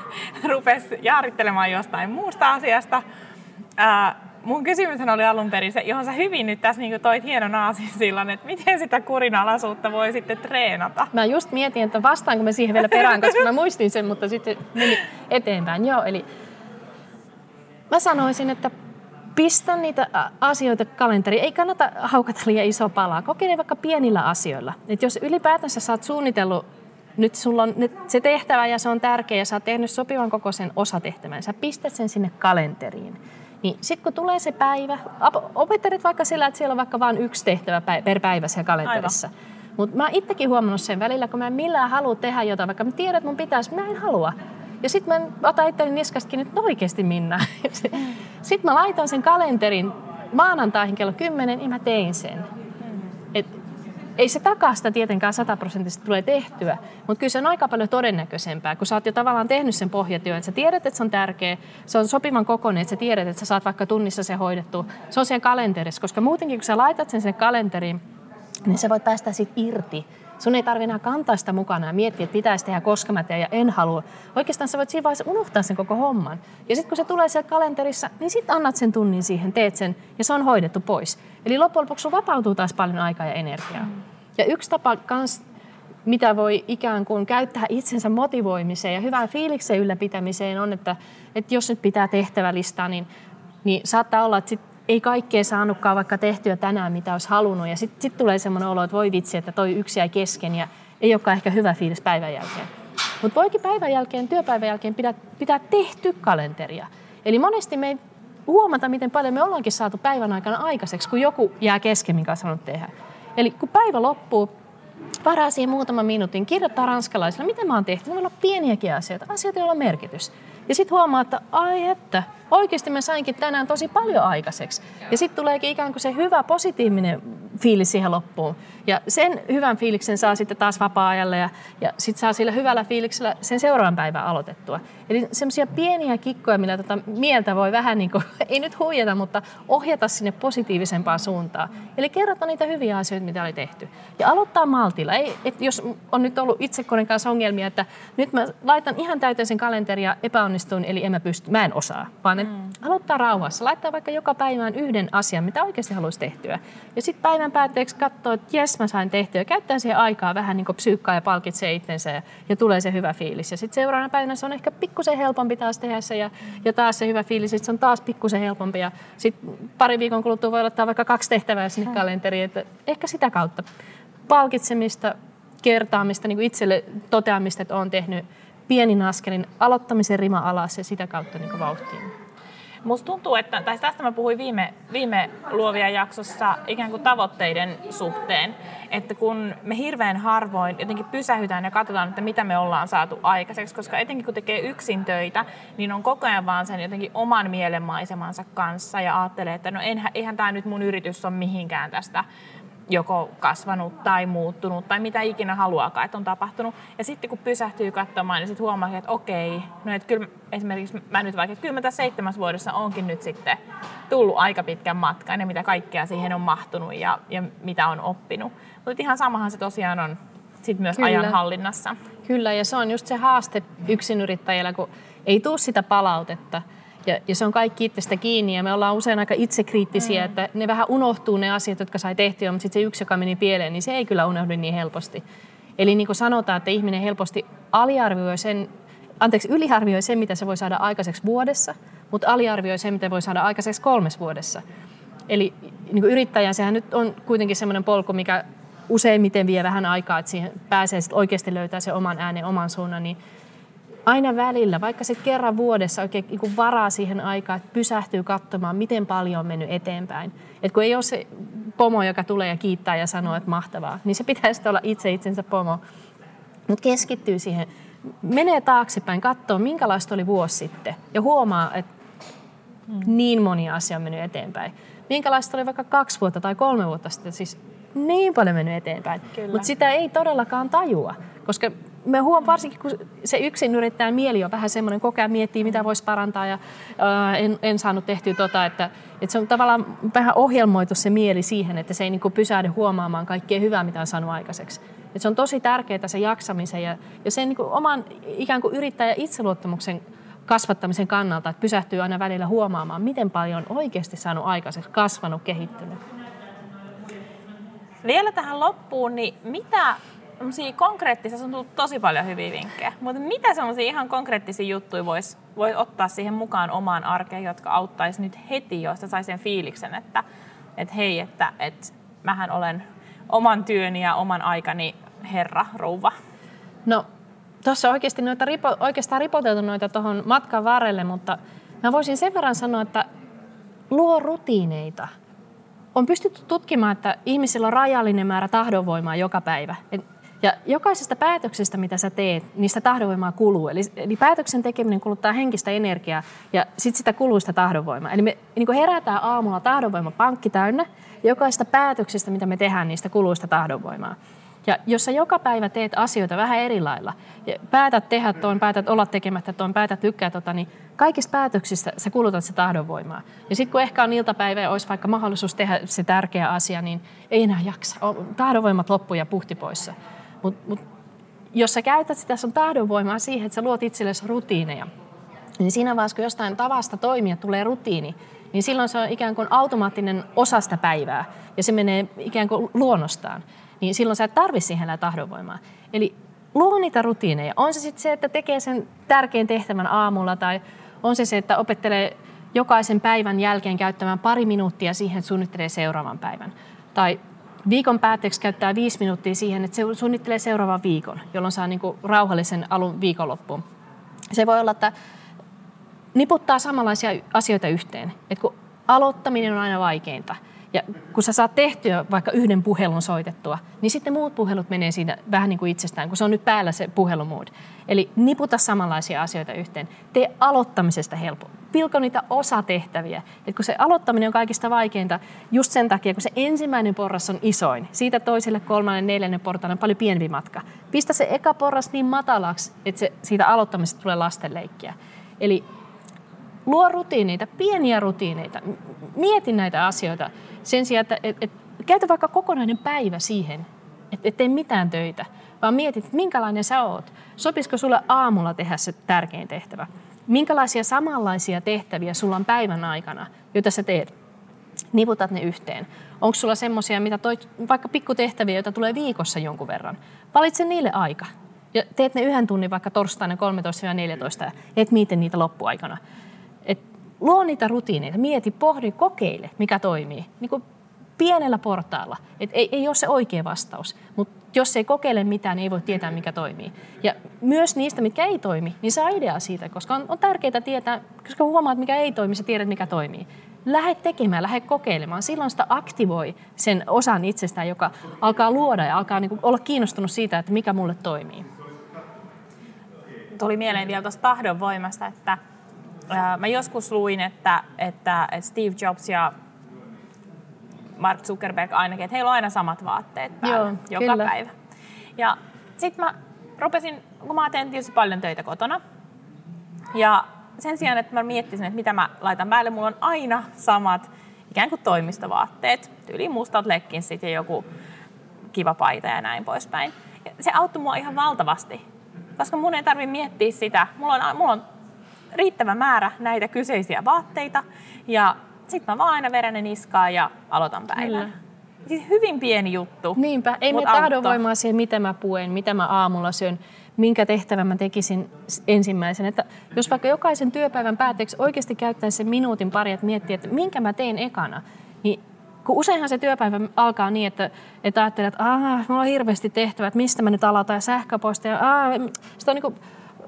rupesi jaarittelemaan jostain muusta asiasta. Mun kysymyshän oli alun perin se, johon sä hyvin nyt tässä niin toit hienon aasinsillan, että miten sitä kurinalaisuutta voi sitten treenata. Mä just mietin, että vastaanko mä siihen vielä perään, koska mä muistin sen, mutta sitten meni eteenpäin. Joo, eli mä sanoisin, että Pistä niitä asioita kalenteriin. Ei kannata haukata liian iso palaa. Kokeile vaikka pienillä asioilla. Et jos ylipäätänsä sä oot suunnitellut, nyt sulla on nyt se tehtävä ja se on tärkeä ja sä oot tehnyt sopivan kokoisen osatehtävän. Sä pistät sen sinne kalenteriin. Niin sitten kun tulee se päivä, opettelet vaikka sillä, että siellä on vaikka vain yksi tehtävä per päivä siellä kalenterissa. Aivan. Mutta mä oon itsekin huomannut sen välillä, kun mä en millään halua tehdä jotain, vaikka mä tiedän, että mun pitäisi, mä en halua. Ja sit mä otan itteni niskastakin, että oikeasti Minna. Sitten mä laitan sen kalenterin maanantaihin kello 10, niin mä tein sen. Et ei se takaa sitä tietenkään 100% tulee tehtyä, mutta kyllä se on aika paljon todennäköisempää, kun sä oot jo tavallaan tehnyt sen pohjatyön, että sä tiedät, että se on tärkeä, se on sopivan kokoinen, että sä tiedät, että sä saat vaikka tunnissa se hoidettua. Se on siellä kalenterissa, koska muutenkin kun sä laitat sen kalenteriin, niin sä voit päästä siitä irti. Sun ei tarvitse enää kantaa sitä mukana ja miettiä, että pitäisi tehdä, koska mä teen ja en halua. Oikeastaan sä voit siinä vaiheessa unohtaa sen koko homman. Ja sitten kun se tulee siellä kalenterissa, niin sitten annat sen tunnin siihen, teet sen ja se on hoidettu pois. Eli loppujen lopuksi sun vapautuu taas paljon aikaa ja energiaa. Ja yksi tapa kans, mitä voi ikään kuin käyttää itsensä motivoimiseen ja hyvään fiiliksen ylläpitämiseen on, että jos nyt pitää tehtävälistaa, niin saattaa olla, että sitten ei kaikkea saanutkaan vaikka tehtyä tänään, mitä olisi halunnut. Ja sitten tulee semmoinen olo, että voi vitsi, että toi yksi jäi kesken ja ei olekaan ehkä hyvä fiilis päivän jälkeen. Mutta voikin päivän jälkeen, työpäivän jälkeen pitää tehty kalenteria. Eli monesti me ei huomata, miten paljon me ollaankin saatu päivän aikana aikaiseksi, kun joku jää kesken, minkä on sanonut tehdä. Eli kun päivä loppuu, varaa siihen muutaman minuutin, kirjoittaa ranskalaisilla, mitä mä oon tehty. Ne voi olla pieniäkin asioita, joilla on merkitys. Ja sitten huomaa, että ai että, oikeasti mä sainkin tänään tosi paljon aikaiseksi. Ja sitten tuleekin ikään kuin se hyvä, positiivinen fiilis siihen loppuun. Ja sen hyvän fiiliksen saa sitten taas vapaa-ajalle ja sitten saa sillä hyvällä fiiliksellä sen seuraavan päivän aloitettua. Eli semmoisia pieniä kikkoja, millä mieltä voi vähän niin kuin, ei nyt huijata, mutta ohjata sinne positiivisempaan suuntaan. Eli kerrota niitä hyviä asioita, mitä oli tehty. Ja aloittaa maltilla. Ei, et jos on nyt ollut itsekoden kanssa ongelmia, että nyt mä laitan ihan täyteisen kalenteria epäonnistuin, eli en mä pysty, mä en osaa. Vaan aloittaa rauhassa. Laittaa vaikka joka päivään yhden asian, mitä oikeasti haluaisi tehtyä. Ja sitten päivän päätteeksi katsoo, että jes, mä sain tehtyä. Käyttää siihen aikaa vähän niin kuin psyykkaa ja palkitsee itsensä ja tulee se hyvä fiilis. Ja sitten seuraavana päivänä se on ehkä pikkusen helpompi taas tehdä se ja taas se hyvä fiilis, se on taas pikkusen helpompi. Ja sitten pari viikon kuluttua voi laittaa vaikka 2 tehtävää sinne kalenteriin. Että ehkä sitä kautta palkitsemista, kertaamista, niin kuin itselle toteamista, että olen tehnyt pienin askelin aloittamisen rima alas ja sitä kautta niin kuin vauhtiin. Musta tuntuu, että tästä mä puhuin viime Luovia jaksossa ikään kuin tavoitteiden suhteen, että kun me hirveän harvoin jotenkin pysähytään ja katsotaan, että mitä me ollaan saatu aikaiseksi, koska etenkin kun tekee yksin töitä, niin on koko ajan vaan sen jotenkin oman mielenmaisemansa kanssa ja ajattelee, että no eihän tää nyt mun yritys on mihinkään tästä joko kasvanut tai muuttunut tai mitä ikinä haluaakaan, että on tapahtunut. Ja sitten kun pysähtyy katsomaan, niin sitten huomaa, että okei, no että kyllä esimerkiksi mä nyt vaikka, että kyllä mä tässä 7 vuodessa onkin nyt sitten tullut aika pitkän matkan ja mitä kaikkea siihen on mahtunut ja mitä on oppinut. Mutta ihan samahan se tosiaan on sitten myös ajanhallinnassa. Kyllä, ja se on just se haaste yksinyrittäjällä, kun ei tule sitä palautetta. Ja se on kaikki itsestä kiinni ja me ollaan usein aika itsekriittisiä, että ne vähän unohtuu ne asiat, jotka sai tehtyä, mutta sitten se yksi, joka meni pieleen, niin se ei kyllä unohdu niin helposti. Eli niin kuin sanotaan, että ihminen helposti yliarvioi sen, mitä se voi saada aikaiseksi vuodessa, mutta aliarvioi sen, mitä voi saada aikaiseksi 3 vuodessa. Eli niin kuin yrittäjä, sehän nyt on kuitenkin semmoinen polku, mikä useimmiten vie vähän aikaa, että siihen pääsee sitten oikeasti löytää sen oman äänen, oman suunnan, niin aina välillä, vaikka sitten kerran vuodessa oikein varaa siihen aikaan, että pysähtyy katsomaan, miten paljon on mennyt eteenpäin. Et kun ei ole se pomo, joka tulee ja kiittää ja sanoo, että mahtavaa, niin se pitäisi olla itse itsensä pomo. Mutta keskittyy siihen, menee taaksepäin, katsoo, minkälaista oli vuosi sitten ja huomaa, että niin moni asia on mennyt eteenpäin. Minkälaista oli vaikka 2 vuotta tai 3 vuotta sitten, siis niin paljon mennyt eteenpäin. Mutta sitä ei todellakaan tajua, koska me huomaan varsinkin, kun se yksinyrittäjän mieli on vähän semmoinen, koko ajan miettii, mitä voisi parantaa ja en saanut tehtyä että se on tavallaan vähän ohjelmoitu se mieli siihen, että se ei niin kuin pysähdy huomaamaan kaikkea hyvää, mitä on saanut aikaiseksi. Että se on tosi tärkeää se jaksamisen ja sen niin kuin oman ikään kuin yrittäjän itseluottamuksen kasvattamisen kannalta, että pysähtyy aina välillä huomaamaan, miten paljon on oikeasti saanut aikaiseksi, kasvanut, kehittynyt. Vielä tähän loppuun, niin mitä konkreettisia, se on tullut tosi paljon hyviä vinkkejä, mutta mitä semmoisia ihan konkreettisia juttuja voi ottaa siihen mukaan omaan arkeen, jotka auttaisi nyt heti, joista sai sen fiiliksen, että hei, että mähän olen oman työni ja oman aikani herra, rouva? No, tuossa oikeastaan ripoteltu noita tuohon matkan varrelle, mutta mä voisin sen verran sanoa, että luo rutiineita. On pystytty tutkimaan, että ihmisillä on rajallinen määrä tahdonvoimaa joka päivä. Ja jokaisesta päätöksestä, mitä sä teet, niistä tahdonvoimaa kuluu. Eli päätöksen tekeminen kuluttaa henkistä energiaa ja sitten sitä kuluu sitä tahdonvoimaa. Eli me niin herätään aamulla tahdonvoimapankki täynnä. Jokaisesta päätöksestä, mitä me tehdään, niistä kuluu sitä tahdonvoimaa. Ja jos sä joka päivä teet asioita vähän eri lailla, päätät tehdä tuon, päätät olla tekemättä tuon, päätät tykkää tuota, niin kaikista päätöksistä sä kulutat se tahdonvoimaa. Ja sitten kun ehkä on iltapäivä ja olisi vaikka mahdollisuus tehdä se tärkeä asia, niin ei enää jaksa. Tahdonvoimat loppu ja puhti poissa. Mutta jos sä käytät sitä sun tahdonvoimaa siihen, että sä luot itsellesi rutiineja, niin siinä vaiheessa, kun jostain tavasta toimia tulee rutiini, niin silloin se on ikään kuin automaattinen osa sitä päivää ja se menee ikään kuin luonnostaan. Niin silloin sä et tarvitse siihen tahdonvoimaa. Eli luo niitä rutiineja. On se sitten se, että tekee sen tärkeän tehtävän aamulla, tai on se, että opettelee jokaisen päivän jälkeen käyttämään 2 minuuttia siihen, että suunnittelee seuraavan päivän. Tai viikon päätteeksi käyttää 5 minuuttia siihen, että se suunnittelee seuraavan viikon, jolloin saa niinku rauhallisen alun viikonloppuun. Se voi olla, että niputtaa samanlaisia asioita yhteen. Et kun aloittaminen on aina vaikeinta. Ja kun sä saat tehtyä vaikka yhden puhelun soitettua, niin sitten muut puhelut menee siinä vähän niin kuin itsestään, kun se on nyt päällä se puhelumood. Eli niputa samanlaisia asioita yhteen. Tee aloittamisesta helppo. Pilko niitä osatehtäviä. Et kun se aloittaminen on kaikista vaikeinta, just sen takia, kun se ensimmäinen porras on isoin. Siitä toiselle, kolmannen, neljännen portaan on paljon pienempi matka. Pistä se eka porras niin matalaksi, että siitä aloittamisesta tulee lastenleikkiä. Eli luo rutiineita, pieniä rutiineita. Mieti näitä asioita sen sijaan, että käytä vaikka kokonainen päivä siihen, että tee mitään töitä, vaan mietit, että minkälainen sä oot. Sopisiko sulle aamulla tehdä se tärkein tehtävä? Minkälaisia samanlaisia tehtäviä sulla on päivän aikana, joita sä teet? Niputat ne yhteen. Onko sulla semmoisia, mitä vaikka pikkutehtäviä, joita tulee viikossa jonkun verran? Valitse niille aika. Ja teet ne 1 tunnin vaikka torstaina 13-14 et mieti niitä loppuaikana. Luo niitä rutiineita, mieti, pohdi, kokeile, mikä toimii. Niin kuin pienellä portaalla. Et ei ole se oikea vastaus, mutta jos ei kokeile mitään, niin ei voi tietää, mikä toimii. Ja myös niistä, mitkä ei toimi, niin saa ideaa siitä, koska on tärkeää tietää, koska huomaat, mikä ei toimi, sä tiedät, mikä toimii. Lähde tekemään, lähde kokeilemaan. Silloin sitä aktivoi sen osan itsestään, joka alkaa luoda ja alkaa niin kuin olla kiinnostunut siitä, että mikä mulle toimii. Tuli mieleen vielä tuosta tahdonvoimasta, että mä joskus luin, että Steve Jobs ja Mark Zuckerberg ainakin, että heillä on aina samat vaatteet päällä, joo, joka kyllä. päivä. Ja sit mä rupesin, kun mä teen tietysti paljon töitä kotona, ja sen sijaan, että mä miettisin, että mitä mä laitan päälle, mulla on aina samat ikään kuin toimistovaatteet, tyyliin mustat lekkinsit ja joku kiva paita ja näin poispäin. Ja se auttoi mua ihan valtavasti, koska mun ei tarvitse miettiä sitä, mulla on riittävä määrä näitä kyseisiä vaatteita ja sitten mä vaan aina vedän ne niskaan ja aloitan päivän. Kyllä. Siis hyvin pieni juttu. Niinpä, ei me tahdonvoimaa siihen, mitä mä puen, mitä mä aamulla syön, minkä tehtävän mä tekisin ensimmäisen. Että jos vaikka jokaisen työpäivän päätteeksi oikeasti käyttäisi sen 1-2 minuuttia että miettii, että minkä mä teen ekana, niin kun useinhan se työpäivä alkaa niin, että ajattelee, että mulla on hirveästi tehtävä, että mistä mä nyt aloitan ja sähköpostia, sitä on niin kuin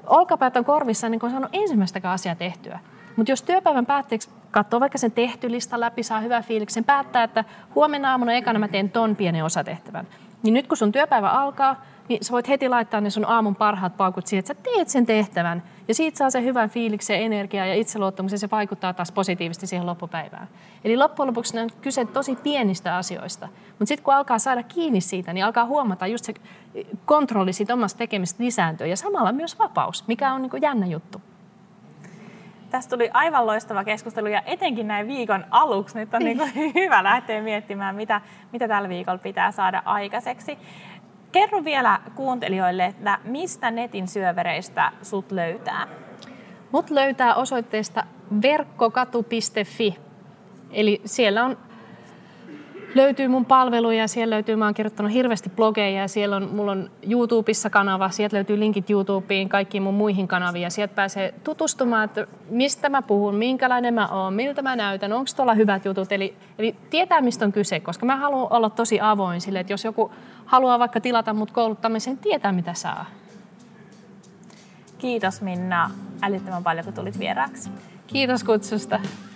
olkapäät on korvissa, niin kun on saanut ensimmäistäkään asiaa tehtyä. Mutta jos työpäivän päätteeksi katsoo vaikka sen tehtylistan läpi, saa hyvän fiiliksen, päättää, että huomenna aamuna ekana mä teen ton pienen osatehtävän. Niin nyt kun sun työpäivä alkaa, niin sä voit heti laittaa ne sun aamun parhaat paukut siihen, että sä teet sen tehtävän. Ja siitä saa sen hyvän fiiliksen, energiaa ja itseluottamuksen, se vaikuttaa taas positiivisesti siihen loppupäivään. Eli loppujen lopuksi on kyse tosi pienistä asioista. Mutta sitten kun alkaa saada kiinni siitä, niin alkaa huomata just se kontrolli siitä omasta tekemisestä lisääntyy. Ja samalla myös vapaus, mikä on niin kuin jännä juttu. Tästä tuli aivan loistava keskustelu ja etenkin näin viikon aluksi nyt on niin hyvä lähteä miettimään, mitä tällä viikolla pitää saada aikaiseksi. Kerro vielä kuuntelijoille, että mistä netin syövereistä sut löytää? Mut löytää osoitteesta verkkokatu.fi. Eli siellä on löytyy mun palveluja ja siellä löytyy, mä oon kirjoittanut hirveästi blogeja ja siellä on, mulla on YouTubessa kanava, sieltä löytyy linkit YouTubeen, kaikkiin mun muihin kanaviin ja sieltä pääsee tutustumaan, että mistä mä puhun, minkälainen mä oon, miltä mä näytän, onko tuolla hyvät jutut, eli tietää mistä on kyse, koska mä haluan olla tosi avoin sille, että jos joku haluaa vaikka tilata mut kouluttamiseen, tietää mitä saa. Kiitos Minna älyttömän paljon kun tulit vieraaksi. Kiitos kutsusta.